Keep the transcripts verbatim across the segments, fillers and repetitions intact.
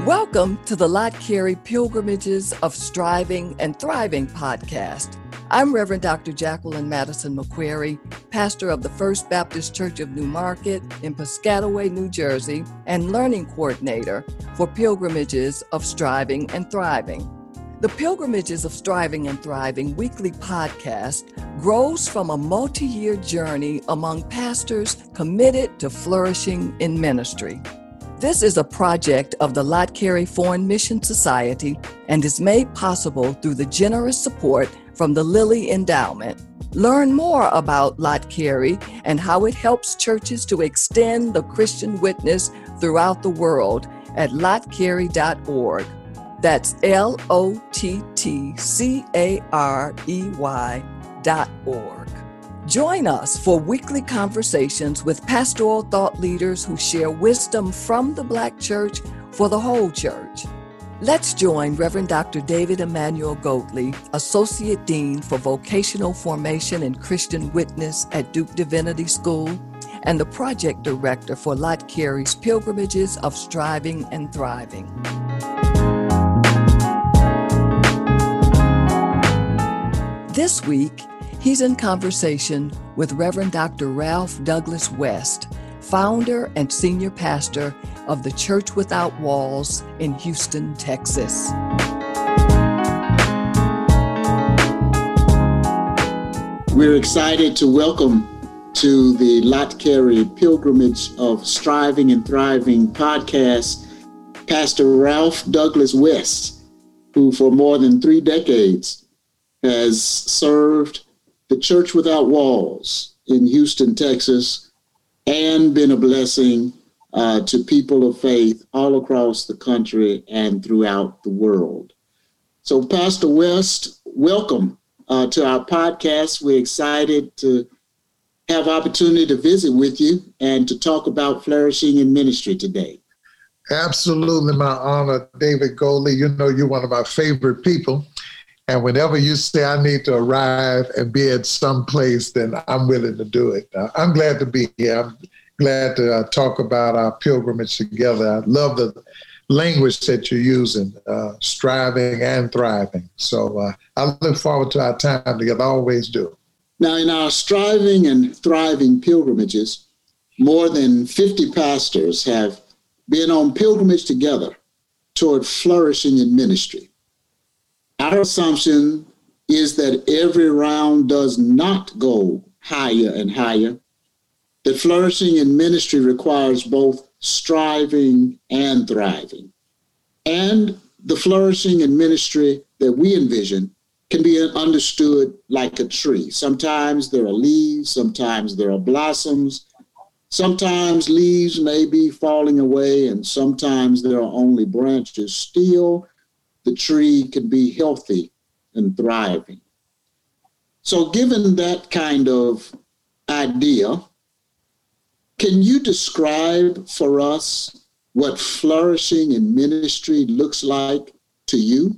Welcome to the Lott Carey Pilgrimages of Striving and Thriving podcast. I'm Reverend Doctor Jacqueline Madison McQuarrie, pastor of the First Baptist Church of New Market in Piscataway, New Jersey, and learning coordinator for Pilgrimages of Striving and Thriving. The Pilgrimages of Striving and Thriving weekly podcast grows from a multi-year journey among pastors committed to flourishing in ministry. This is a project of the Lott Carey Foreign Mission Society and is made possible through the generous support from the Lilly Endowment. Learn more about Lott Carey and how it helps churches to extend the Christian witness throughout the world at Lott Carey dot org. That's L-O-T-T-C-A-R-E-Y dot org. Join us for weekly conversations with pastoral thought leaders who share wisdom from the Black church for the whole church. Let's join Reverend Doctor David Emmanuel Goatley, Associate Dean for Vocational Formation and Christian Witness at Duke Divinity School and the Project Director for Lott Carey's Pilgrimages of Striving and Thriving. This week, he's in conversation with Reverend Doctor Ralph Douglas West, founder and senior pastor of The Church Without Walls in Houston, Texas. We're excited to welcome to the Lott Carey Pilgrimage of Striving and Thriving podcast, Pastor Ralph Douglas West, who for more than three decades has served The Church Without Walls in Houston, Texas, and been a blessing uh, to people of faith all across the country and throughout the world. So, Pastor West, welcome uh, to our podcast. We're excited to have opportunity to visit with you and to talk about flourishing in ministry today. Absolutely, my honor, David Goatley. You know, you're one of my favorite people. And whenever you say I need to arrive and be at some place, then I'm willing to do it. Uh, I'm glad to be here. I'm glad to uh, talk about our pilgrimage together. I love the language that you're using, uh, striving and thriving. So uh, I look forward to our time together. I always do. Now, in our striving and thriving pilgrimages, more than fifty pastors have been on pilgrimage together toward flourishing in ministry. Our assumption is that every round does not go higher and higher, that flourishing in ministry requires both striving and thriving. And the flourishing in ministry that we envision can be understood like a tree. Sometimes there are leaves, sometimes there are blossoms, sometimes leaves may be falling away, and sometimes there are only branches still. The tree could be healthy and thriving. So given that kind of idea, can you describe for us what flourishing in ministry looks like to you?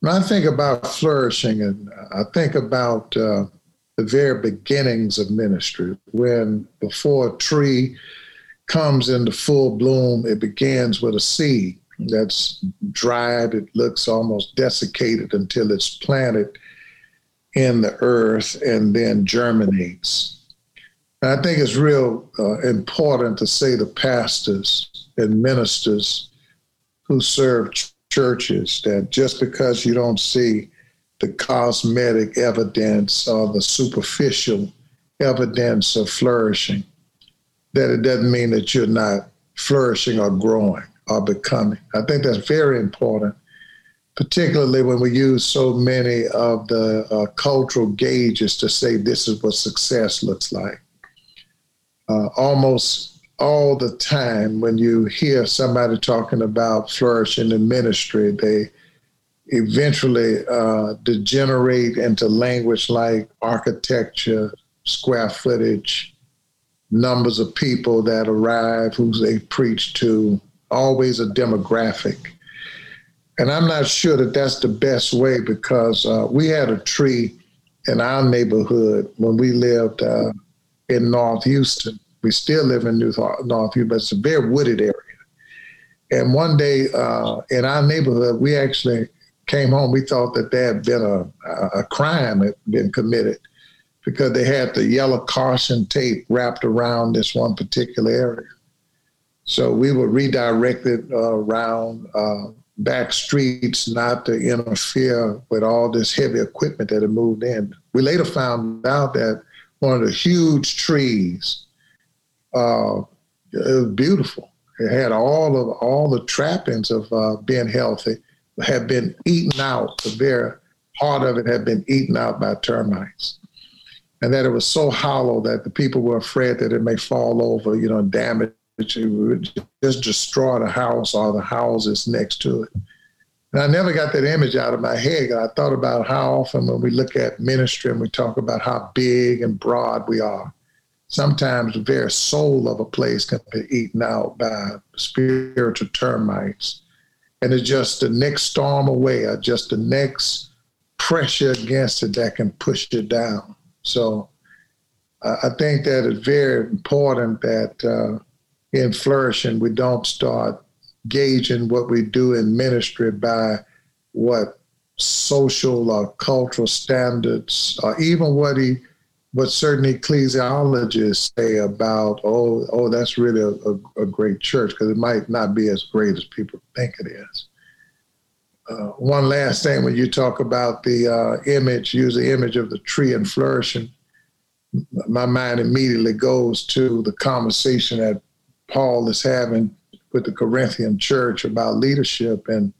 When I think about flourishing, and I think about uh, the very beginnings of ministry, when before a tree comes into full bloom, it begins with a seed. That's dried. It looks almost desiccated until it's planted in the earth and then germinates. And I think it's real uh, important to say to pastors and ministers who serve ch- churches that just because you don't see the cosmetic evidence or the superficial evidence of flourishing, that it doesn't mean that you're not flourishing or growing. Are becoming. I think that's very important, particularly when we use so many of the uh, cultural gauges to say this is what success looks like. Uh, almost all the time when you hear somebody talking about flourishing in ministry, they eventually uh, degenerate into language like architecture, square footage, numbers of people that arrive, who they preach to, always a demographic. And I'm not sure that that's the best way, because uh, we had a tree in our neighborhood when we lived uh, in North Houston. We still live in New Th- North Houston, but it's a very wooded area. And one day uh, in our neighborhood, we actually came home. We thought that there had been a, a crime had been committed, because they had the yellow caution tape wrapped around this one particular area. So we were redirected uh, around uh, back streets not to interfere with all this heavy equipment that had moved in. We later found out that one of the huge trees, uh, it was beautiful. It had all of all the trappings of uh, being healthy, had been eaten out. The very heart of it had been eaten out by termites. And that it was so hollow that the people were afraid that it may fall over, you know, damage. It would just destroy the house or the houses next to it. And I never got that image out of my head. I thought about how often when we look at ministry and we talk about how big and broad we are, sometimes the very soul of a place can be eaten out by spiritual termites. And it's just the next storm away or just the next pressure against it that can push it down. So uh, I think that it's very important that uh, in flourishing, we don't start gauging what we do in ministry by what social or cultural standards, or even what he What certain ecclesiologists say about, oh, oh, that's really a, a, a great church, because it might not be as great as people think it is. Uh, one last thing, when you talk about the uh, image, use the image of the tree and flourishing, my mind immediately goes to the conversation that Paul is having with the Corinthian church about leadership. And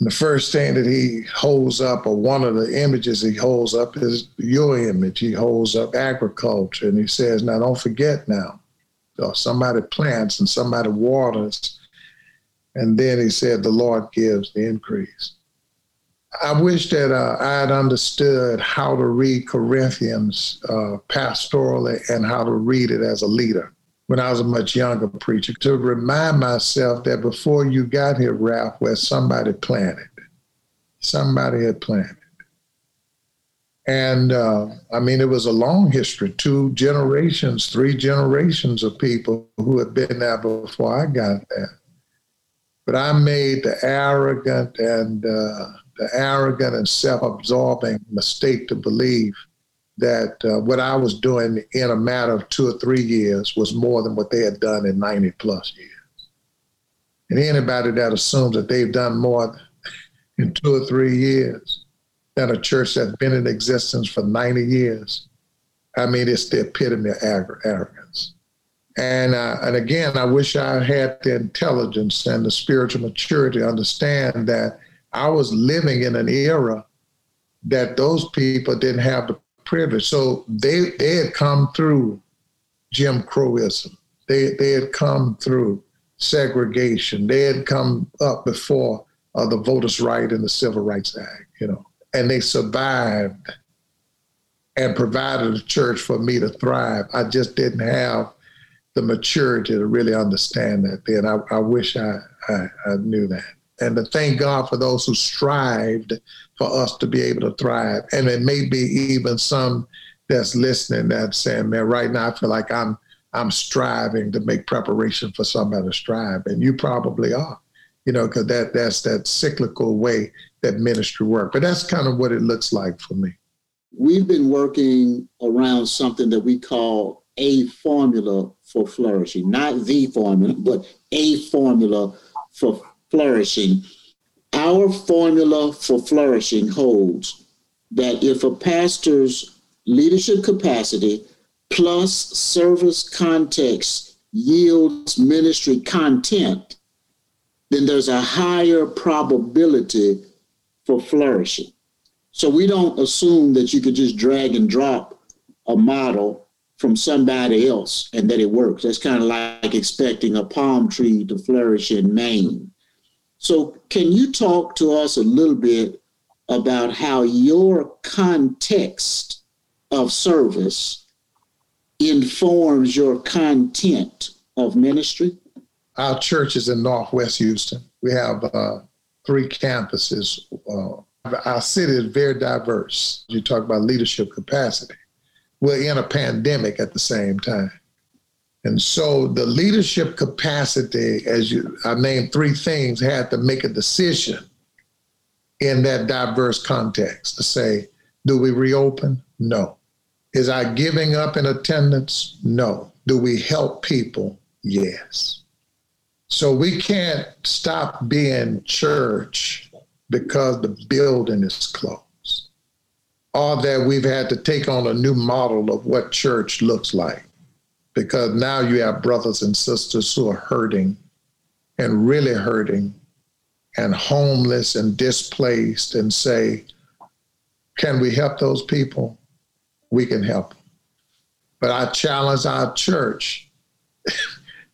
the first thing that he holds up, or one of the images he holds up, is your image. He holds up agriculture, and he says, now don't forget now, so somebody plants and somebody waters, and then he said, the Lord gives the increase. I wish that uh, I had understood how to read Corinthians uh, pastorally and how to read it as a leader when I was a much younger preacher, to remind myself that before you got here, Ralph, where somebody planted, somebody had planted. And uh, I mean, it was a long history, two generations, three generations of people who had been there before I got there. But I made the arrogant and uh, the arrogant and self-absorbing mistake to believe that uh, what I was doing in a matter of two or three years was more than what they had done in ninety plus years. And anybody that assumes that they've done more in two or three years than a church that's been in existence for ninety years, I mean, it's the epitome of arrogance. And, uh, and again, I wish I had the intelligence and the spiritual maturity to understand that I was living in an era that those people didn't have the privilege. So they they had come through Jim Crowism. They they had come through segregation. They had come up before uh, the Voters' Right and the Civil Rights Act, you know, and they survived and provided a church for me to thrive. I just didn't have the maturity to really understand that then. I, I wish I, I, I knew that. And to thank God for those who strived for us to be able to thrive. And it may be even some that's listening that's saying, man, right now I feel like I'm I'm striving to make preparation for somebody to strive. And you probably are, you know, because that, that's that cyclical way that ministry works. But that's kind of what it looks like for me. We've been working around something that we call a formula for flourishing, not the formula, but a formula for flourishing. Our formula for flourishing holds that if a pastor's leadership capacity plus service context yields ministry content, then there's a higher probability for flourishing. So we don't assume that you could just drag and drop a model from somebody else and that it works. That's kind of like expecting a palm tree to flourish in Maine. So can you talk to us a little bit about how your context of service informs your content of ministry? Our church is in Northwest Houston. We have uh, three campuses. Uh, our city is very diverse. You talk about leadership capacity. We're in a pandemic at the same time. And so the leadership capacity, as you, I named three things, had to make a decision in that diverse context to say, do we reopen? No. Is our giving up in attendance? No. Do we help people? Yes. So we can't stop being church because the building is closed, or that we've had to take on a new model of what church looks like. Because now you have brothers and sisters who are hurting and really hurting and homeless and displaced, and say, can we help those people? We can help them. But I challenge our church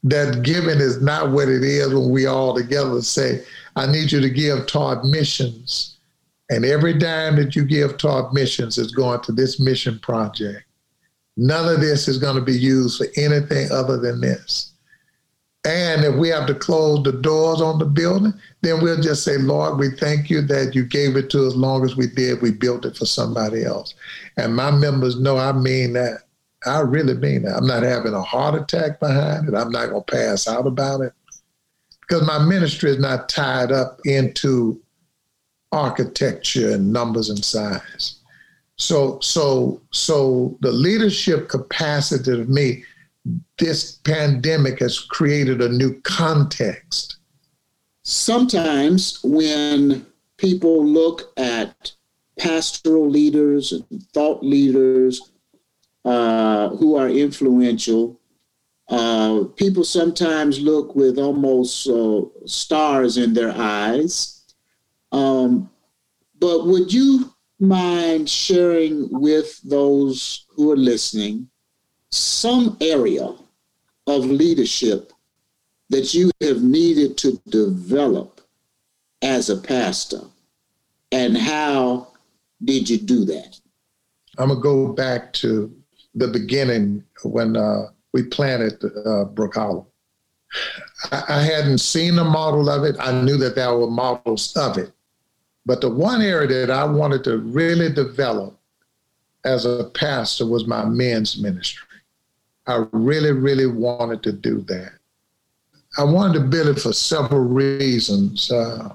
that giving is not what it is when we all together say, I need you to give toward missions. And every dime that you give toward missions is going to this mission project. None of this is going to be used for anything other than this. And if we have to close the doors on the building, then we'll just say, Lord, we thank you that you gave it to us. Long as we did, we built it for somebody else. And my members know I mean that. I really mean that. I'm not having a heart attack behind it. I'm not going to pass out about it. Because my ministry is not tied up into architecture and numbers and size. So, so, so the leadership capacity of me, this pandemic has created a new context. Sometimes when people look at pastoral leaders and thought leaders uh, who are influential, uh, people sometimes look with almost uh, stars in their eyes. Um, but would you mind sharing with those who are listening some area of leadership that you have needed to develop as a pastor, and how did you do that? I'm gonna go back to the beginning when uh, we planted uh, Brook Hollow. I-, I hadn't seen a model of it. I knew that there were models of it. But the one area that I wanted to really develop as a pastor was my men's ministry. I really, really wanted to do that. I wanted to build it for several reasons. Uh,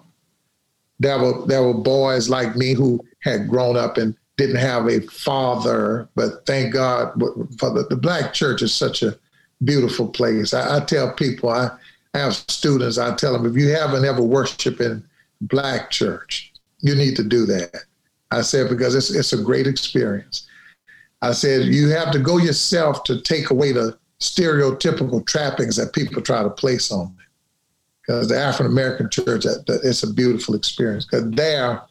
there were there were boys like me who had grown up and didn't have a father, but thank God for the, the black church is such a beautiful place. I, I tell people, I, I have students, I tell them, if you haven't ever worshiped in black church, you need to do that. I said, because it's it's a great experience. I said, you have to go yourself to take away the stereotypical trappings that people try to place on it. Because the African-American church, it's a beautiful experience. Because there,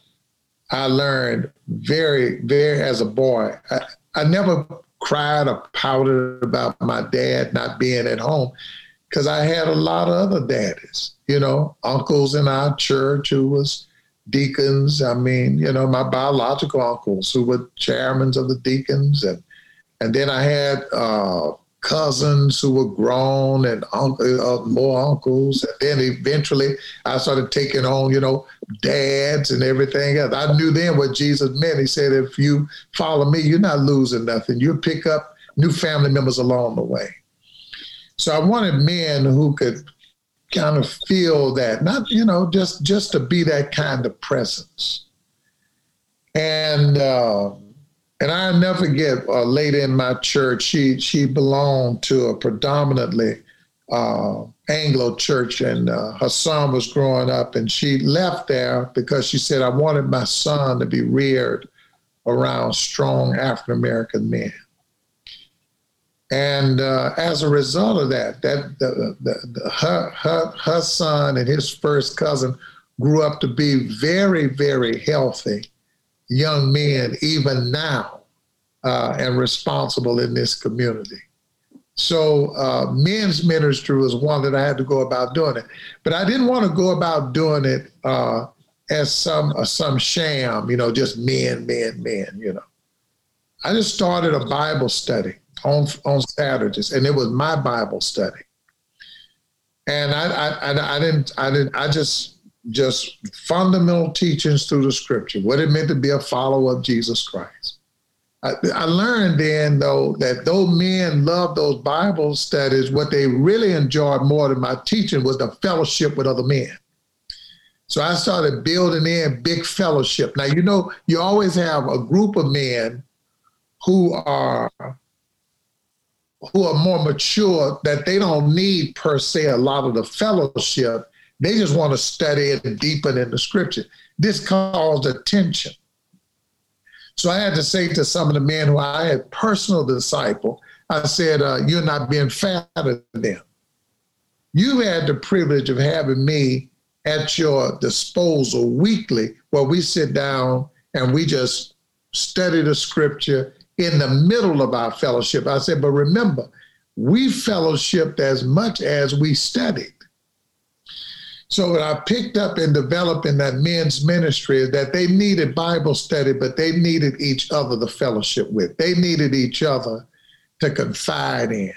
I learned very, very, as a boy, I, I never cried or pouted about my dad not being at home, because I had a lot of other daddies, you know, uncles in our church who was deacons. I mean, you know, my biological uncles who were chairmen of the deacons. And and then I had uh, cousins who were grown, and un- uh, more uncles. And then eventually I started taking on, you know, dads and everything else. I knew then what Jesus meant. He said, if you follow me, you're not losing nothing. You'll pick up new family members along the way. So I wanted men who could kind of feel that, not, you know, just, just to be that kind of presence. And uh, and I'll never forget a lady in my church. She she belonged to a predominantly uh, Anglo church, and uh, her son was growing up, and she left there because she said, I wanted my son to be reared around strong African-American men. And uh, as a result of that, that the, the, the, her, her, her son and his first cousin grew up to be very, very healthy young men, even now, uh, and responsible in this community. So uh, men's ministry was one that I had to go about doing it. But I didn't want to go about doing it uh, as some uh, some sham, you know, just men, men, men, you know. I just started a Bible study on on Saturdays, and it was my Bible study. And I I, I I didn't I didn't I just just fundamental teachings through the scripture, what it meant to be a follower of Jesus Christ. I, I learned then, though, that though men loved those Bible studies, what they really enjoyed more than my teaching was the fellowship with other men. So I started building in big fellowship. Now, you know, you always have a group of men who are who are more mature, that they don't need per se a lot of the fellowship. They just want to study it and deepen in the scripture. This caused attention. So I had to say to some of the men who I had personal disciple, I said, uh, you're not being fair to them. You had the privilege of having me at your disposal weekly, where we sit down and we just study the scripture in the middle of our fellowship. I said, but remember, we fellowshiped as much as we studied. So what I picked up in developing that men's ministry is that they needed Bible study, but they needed each other to fellowship with. They needed each other to confide in.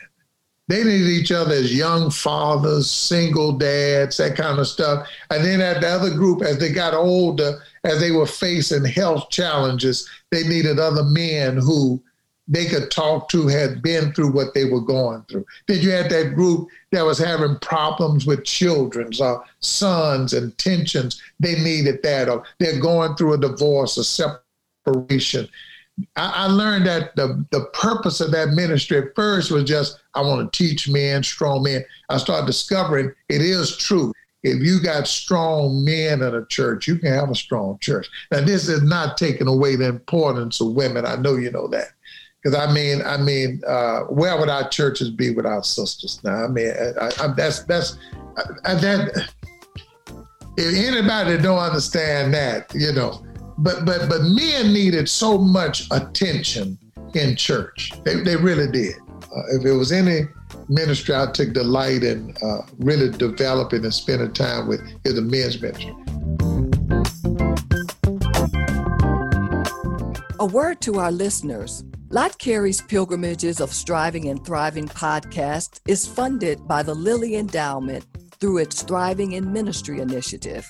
They needed each other as young fathers, single dads, that kind of stuff. And then at the other group, as they got older, as they were facing health challenges, they needed other men who they could talk to, had been through what they were going through. Then you had that group that was having problems with children, or sons and tensions. They needed that, or they're going through a divorce, a separation. I, I learned that the, the purpose of that ministry at first was just, I want to teach men, strong men. I started discovering it is true. If you got strong men in a church, you can have a strong church. Now, this is not taking away the importance of women. I know you know that. Because I mean, I mean, uh, where would our churches be without sisters? Now, I mean, I, I, that's that's I, that. If anybody don't understand that, you know, but but but men needed so much attention in church. They they really did. Uh, if it was any ministry I took delight in uh, really developing and spending time with, is the men's ministry. A word to our listeners. Lott Carey's Pilgrimages of Striving and Thriving podcast is funded by the Lilly Endowment through its Thriving in Ministry initiative.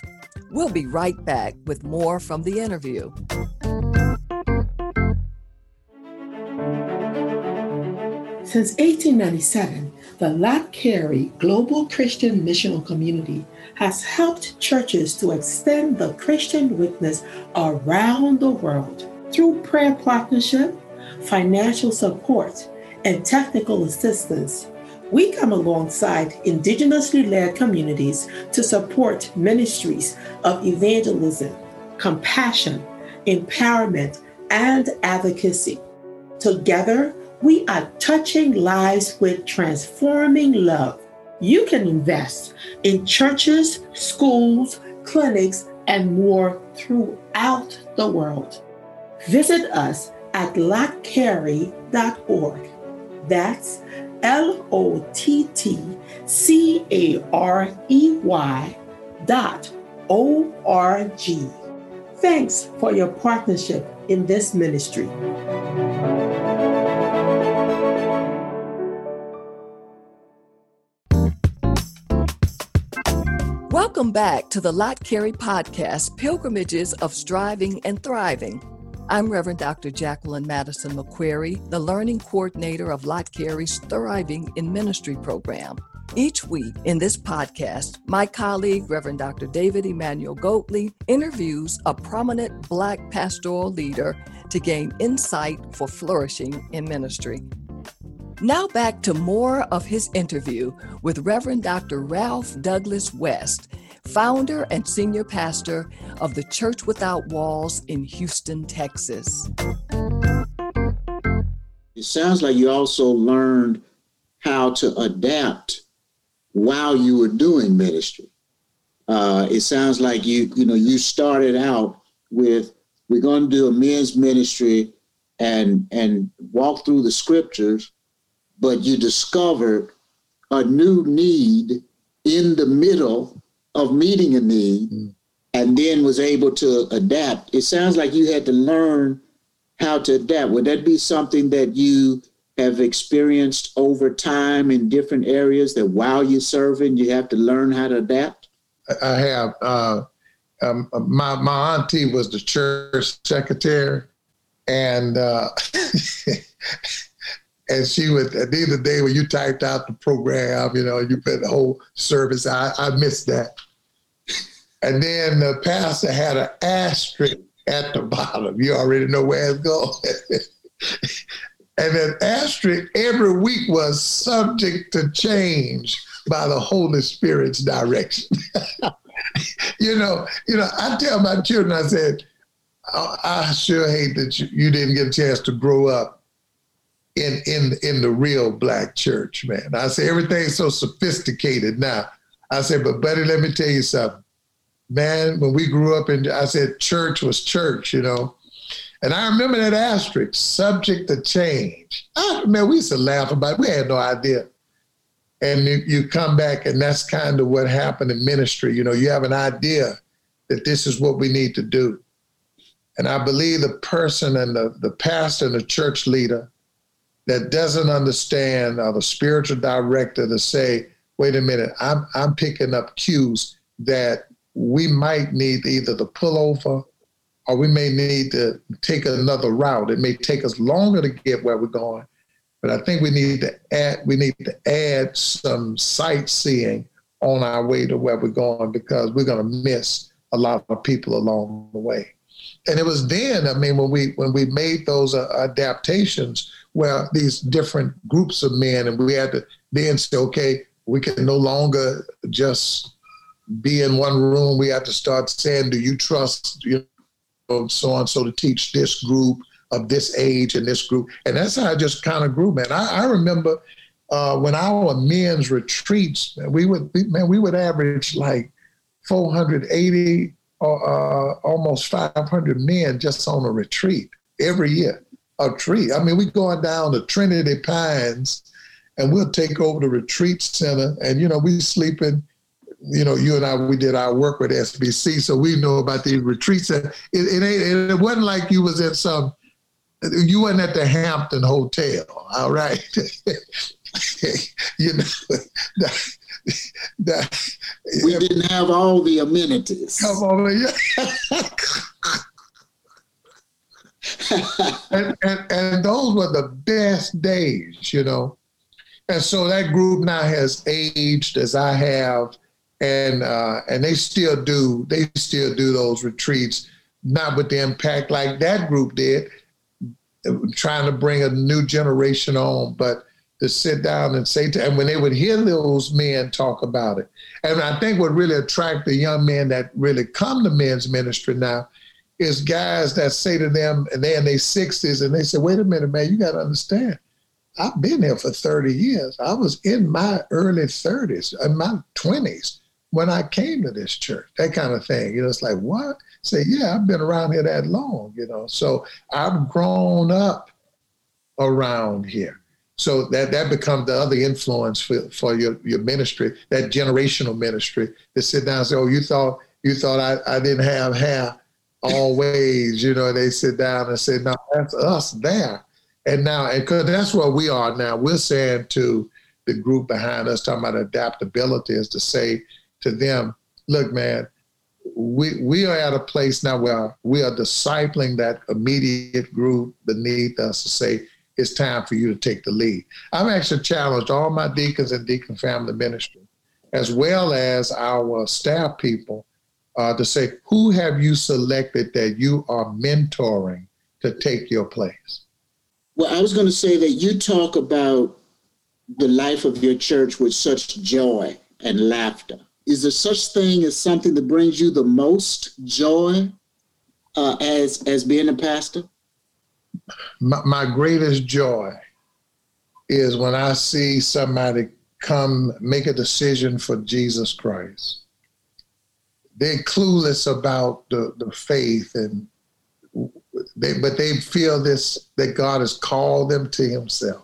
We'll be right back with more from the interview. Since eighteen ninety-seven, the Lott Carey Global Christian Missional Community has helped churches to extend the Christian witness around the world through prayer partnership, financial support, and technical assistance. We come alongside indigenously led communities to support ministries of evangelism, compassion, empowerment, and advocacy. Together, we are touching lives with transforming love. You can invest in churches, schools, clinics, and more throughout the world. Visit us at Lott Carey dot org. That's L O T T C A R E Y dot O R G. Thanks for your partnership in this ministry. Welcome back to the Lott Carey podcast, Pilgrimages of Striving and Thriving. I'm Reverend Doctor Jacqueline Madison McQuarrie, the learning coordinator of Lott Carey's Thriving in Ministry program. Each week in this podcast, my colleague, Reverend Doctor David Emmanuel Goatley, interviews a prominent Black pastoral leader to gain insight for flourishing in ministry. Now back to more of his interview with Reverend Doctor Ralph Douglas West, founder and senior pastor of The Church Without Walls in Houston, Texas. It sounds like you also learned how to adapt while you were doing ministry. Uh, it sounds like you, you know, you started out with, we're going to do a men's ministry and and walk through the scriptures, but you discovered a new need in the middle of meeting a need, and then was able to adapt. It sounds like you had to learn how to adapt. Would that be something that you have experienced over time in different areas, that while you're serving, you have to learn how to adapt? I have. Uh, um, my my auntie was the church secretary, and uh, and she would, at the end of the day, when you typed out the program, you know, you put the whole service. I, I missed that. And then the pastor had an asterisk at the bottom. You already know where it's going. And then asterisk every week was subject to change by the Holy Spirit's direction. you know, you know. I tell my children, I said, I, I sure hate that you, you didn't get a chance to grow up in in in the real black church, man. I say everything's so sophisticated now. I said, but buddy, let me tell you something. Man, when we grew up in, I said, church was church, you know. And I remember that asterisk, subject to change. I remember we used to laugh about it. We had no idea. And you, you come back, and that's kind of what happened in ministry. You know, you have an idea that this is what we need to do. And I believe the person and the, the pastor and the church leader that doesn't understand, or the spiritual director to say, wait a minute, I'm I'm picking up cues that we might need either to pull over, or we may need to take another route. It may take us longer to get where we're going, but I think we need to add we need to add some sightseeing on our way to where we're going, because we're going to miss a lot of people along the way. And it was then, I mean, when we when we made those uh, adaptations, where these different groups of men, and we had to then say, okay, we can no longer just be in one room. We have to start saying, do you trust, you know, so and so to teach this group of this age and this group. And that's how I just kind of grew, man. I, I remember uh, when our men's retreats, we would, man, we would average like four hundred eighty or uh, almost five hundred men just on a retreat every year. A retreat. I mean, we're going down to Trinity Pines, and we'll take over the retreat center, and you know, we sleep in. You know, you and I, we did our work with S B C, so we know about these retreats. It, it, ain't, it wasn't like you was at some, you weren't at the Hampton Hotel, all right? you know, that, that, we yeah. didn't have all the amenities. Come on, yeah. and, and, and those were the best days, you know. And so that group now has aged as I have. And uh, and they still do they still do those retreats, not with the impact like that group did, trying to bring a new generation on, but to sit down and say to, and when they would hear those men talk about it, and I think what really attract the young men that really come to men's ministry now is guys that say to them, and they're in their sixties, and they say, wait a minute, man, you got to understand. I've been here for thirty years. I was in my early thirties, in my twenties, when I came to this church, that kind of thing. You know, it's like, what? Say, yeah, I've been around here that long, you know. So I've grown up around here. So that, that becomes the other influence for, for your, your ministry, that generational ministry, to sit down and say, oh, you thought you thought I, I didn't have hair always, you know. They sit down and say, no, that's us there. And now, because that's where we are now, we're saying to the group behind us, talking about adaptability, is to say to them, look, man, we we are at a place now where we are discipling that immediate group beneath us to say, it's time for you to take the lead. I've actually challenged all my deacons and deacon family ministry, as well as our staff people, uh, to say, who have you selected that you are mentoring to take your place? Well, I was going to say that you talk about the life of your church with such joy and laughter. Is there such thing as something that brings you the most joy uh, as as being a pastor? My, my greatest joy is when I see somebody come make a decision for Jesus Christ. They're clueless about the, the faith and They, but they feel this, that God has called them to himself.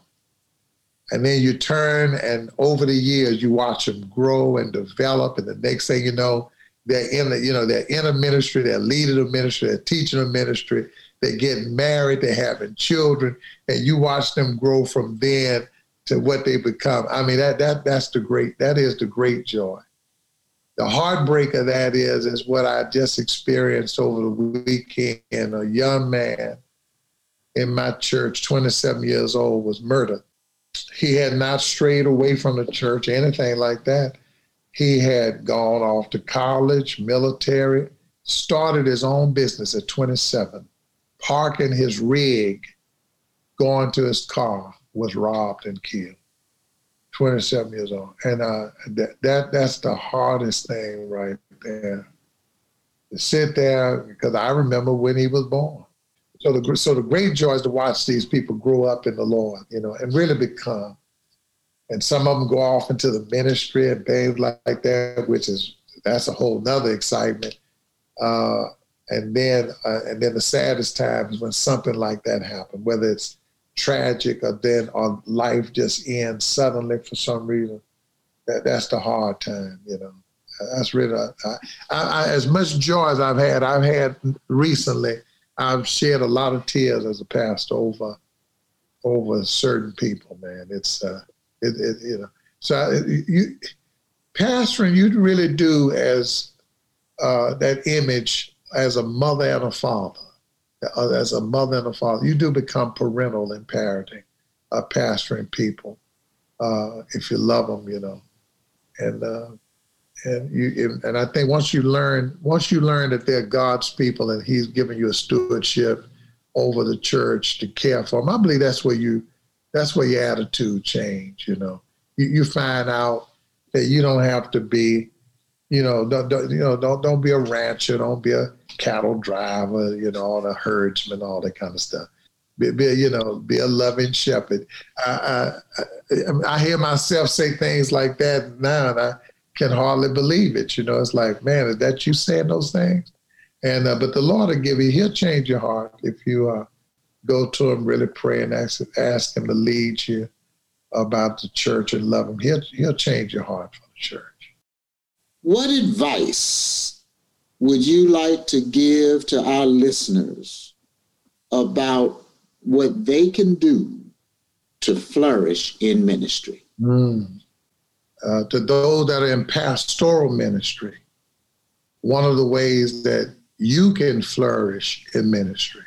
And then you turn, and over the years, you watch them grow and develop. And the next thing you know, they're in the, you know, they're in a ministry, they're leading a ministry, they're teaching a ministry, they're getting married, they're having children, and you watch them grow from then to what they become. I mean, that that that's the great, that is the great joy. the heartbreak of that is, is what I just experienced over the weekend. A young man in my church, twenty-seven years old, was murdered. He had not strayed away from the church, anything like that. He had gone off to college, military, started his own business at twenty-seven, parking his rig, going to his car, was robbed and killed. twenty-seven years old. And uh, that, that that's the hardest thing right there. To sit there, because I remember when he was born. So the, so the great joy is to watch these people grow up in the Lord, you know, and really become. And some of them go off into the ministry and things like that, which is, that's a whole nother excitement. Uh, and then uh, and then the saddest time is when something like that happened, whether it's tragic or then or life just ends suddenly for some reason. That, that's the hard time, you know. That's really, I, I, I, as much joy as I've had, I've had recently, I've shed a lot of tears as a pastor over over certain people, man. It's, uh, it, it, you know, so you, pastoring, you really do as uh, that image as a mother and a father, as a mother and a father, you do become parental in parenting, uh, pastoring people, uh, if you love them, you know, and uh, and you and I think once you learn, once you learn that they're God's people and He's given you a stewardship over the church to care for them, I believe that's where you. That's where your attitude change, you know. You, you find out that you don't have to be, you know, don't, don't you know, don't don't be a rancher, don't be a cattle driver, you know, and a herdsman, all that kind of stuff. Be, be you know, be a loving shepherd. I, I, I hear myself say things like that now, and I can hardly believe it. You know, it's like, man, is that you saying those things? And uh, but the Lord will give you. He'll change your heart if you are. Uh, Go to him, really pray and ask, ask him to lead you about the church and love him. He'll, he'll change your heart for the church. What advice would you like to give to our listeners about what they can do to flourish in ministry? Mm. Uh, to those that are in pastoral ministry, one of the ways that you can flourish in ministry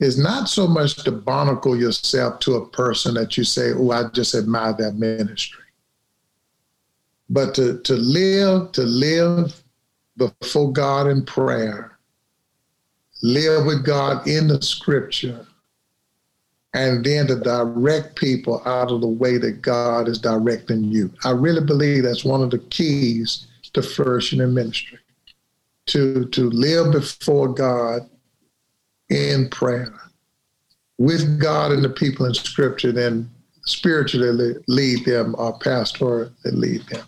is not so much to barnacle yourself to a person that you say, oh, I just admire their ministry. But to, to live, to live before God in prayer, live with God in the scripture, and then to direct people out of the way that God is directing you. I really believe that's one of the keys to flourishing in ministry, to, to live before God in prayer, with God and the people in scripture, then spiritually lead them or pastorally lead them.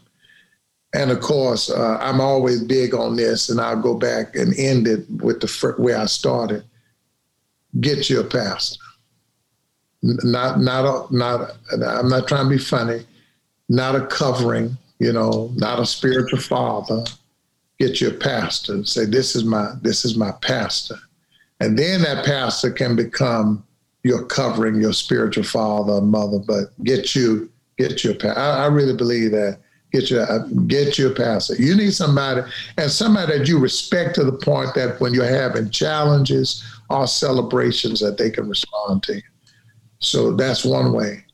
And of course, uh, I'm always big on this, and I'll go back and end it with the fr- where I started. Get you a pastor. Not, not, a, not. A, I'm not trying to be funny. Not a covering, you know. Not a spiritual father. Get you a pastor. And say, this is my, this is my pastor. And then that pastor can become your covering, your spiritual father, mother. But get you, get your pastor. I, I really believe that. Get your, get your pastor. You need somebody, and somebody that you respect to the point that when you're having challenges or celebrations, that they can respond to you. So that's one way.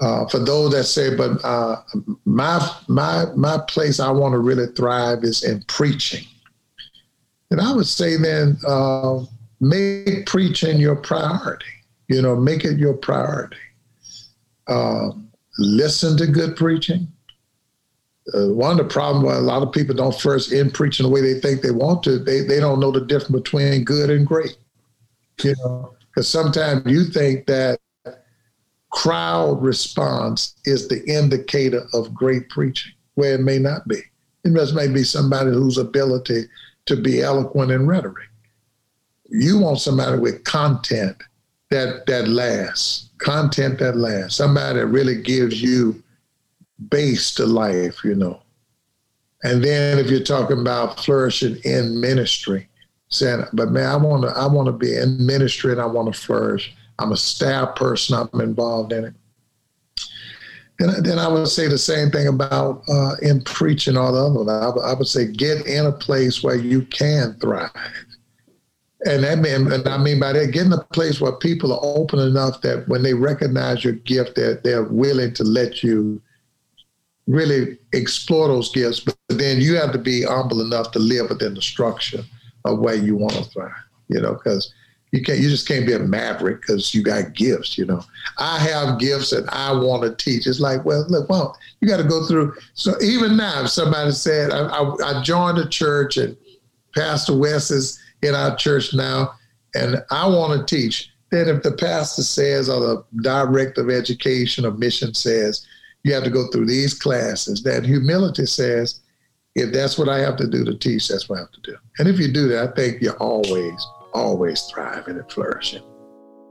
Uh, for those that say, but uh, my my my place I want to really thrive is in preaching. And I would say then. Uh, Make preaching your priority. You know, make it your priority. Um, listen to good preaching. Uh, one of the problems why a lot of people don't first end preaching the way they think they want to, they they don't know the difference between good and great. You know, because sometimes you think that crowd response is the indicator of great preaching, where it may not be. It just may be somebody whose ability to be eloquent in rhetoric. You want somebody with content that that lasts, content that lasts, somebody that really gives you base to life, you know. And then if you're talking about flourishing in ministry, saying, but man, I want to I want to be in ministry and I want to flourish. I'm a staff person. I'm involved in it. And then I would say the same thing about uh, in preaching all the other. I would, I would say get in a place where you can thrive. And that mean, and I mean by that, get in a place where people are open enough that when they recognize your gift, they're, they're willing to let you really explore those gifts. But then you have to be humble enough to live within the structure of where you want to thrive, you know, because you can't, you just can't be a maverick because you got gifts, you know. I have gifts and I want to teach. It's like, well, look, well, you got to go through. So even now, if somebody said, I, I, I joined a church and Pastor West is in our church now, and I want to teach. Then if the pastor says, or the director of education or mission says, you have to go through these classes, that humility says, if that's what I have to do to teach, that's what I have to do. And if you do that, I think you're always, always thriving and flourishing.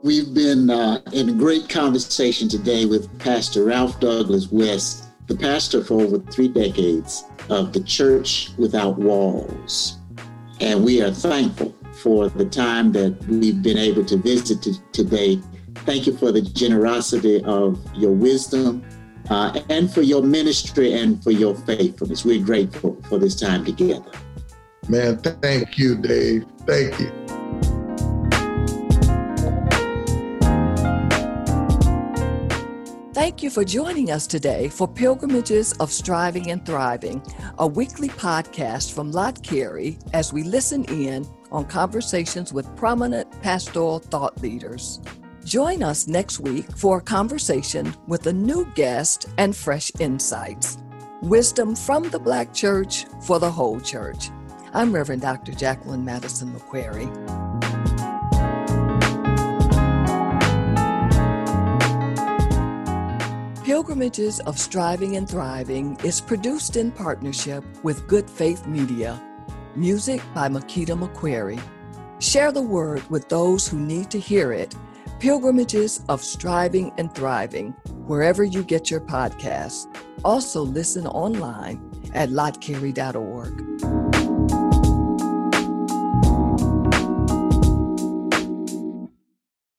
We've been uh, in a great conversation today with Pastor Ralph Douglas West, the pastor for over three decades of The Church Without Walls. And we are thankful for the time that we've been able to visit t- today. Thank you for the generosity of your wisdom uh, and for your ministry and for your faithfulness. We're grateful for this time together. Man, thank you, Dave. Thank you. Thank you for joining us today for Pilgrimages of Striving and Thriving, a weekly podcast from Lott Carey as we listen in on conversations with prominent pastoral thought leaders. Join us next week for a conversation with a new guest and fresh insights. Wisdom from the Black Church for the whole church. I'm Reverend Doctor Jacqueline Madison McQuarrie. Pilgrimages of Striving and Thriving is produced in partnership with Good Faith Media. Music by Makita McQuarrie. Share the word with those who need to hear it. Pilgrimages of Striving and Thriving, wherever you get your podcasts. Also listen online at Lot Carey dot org.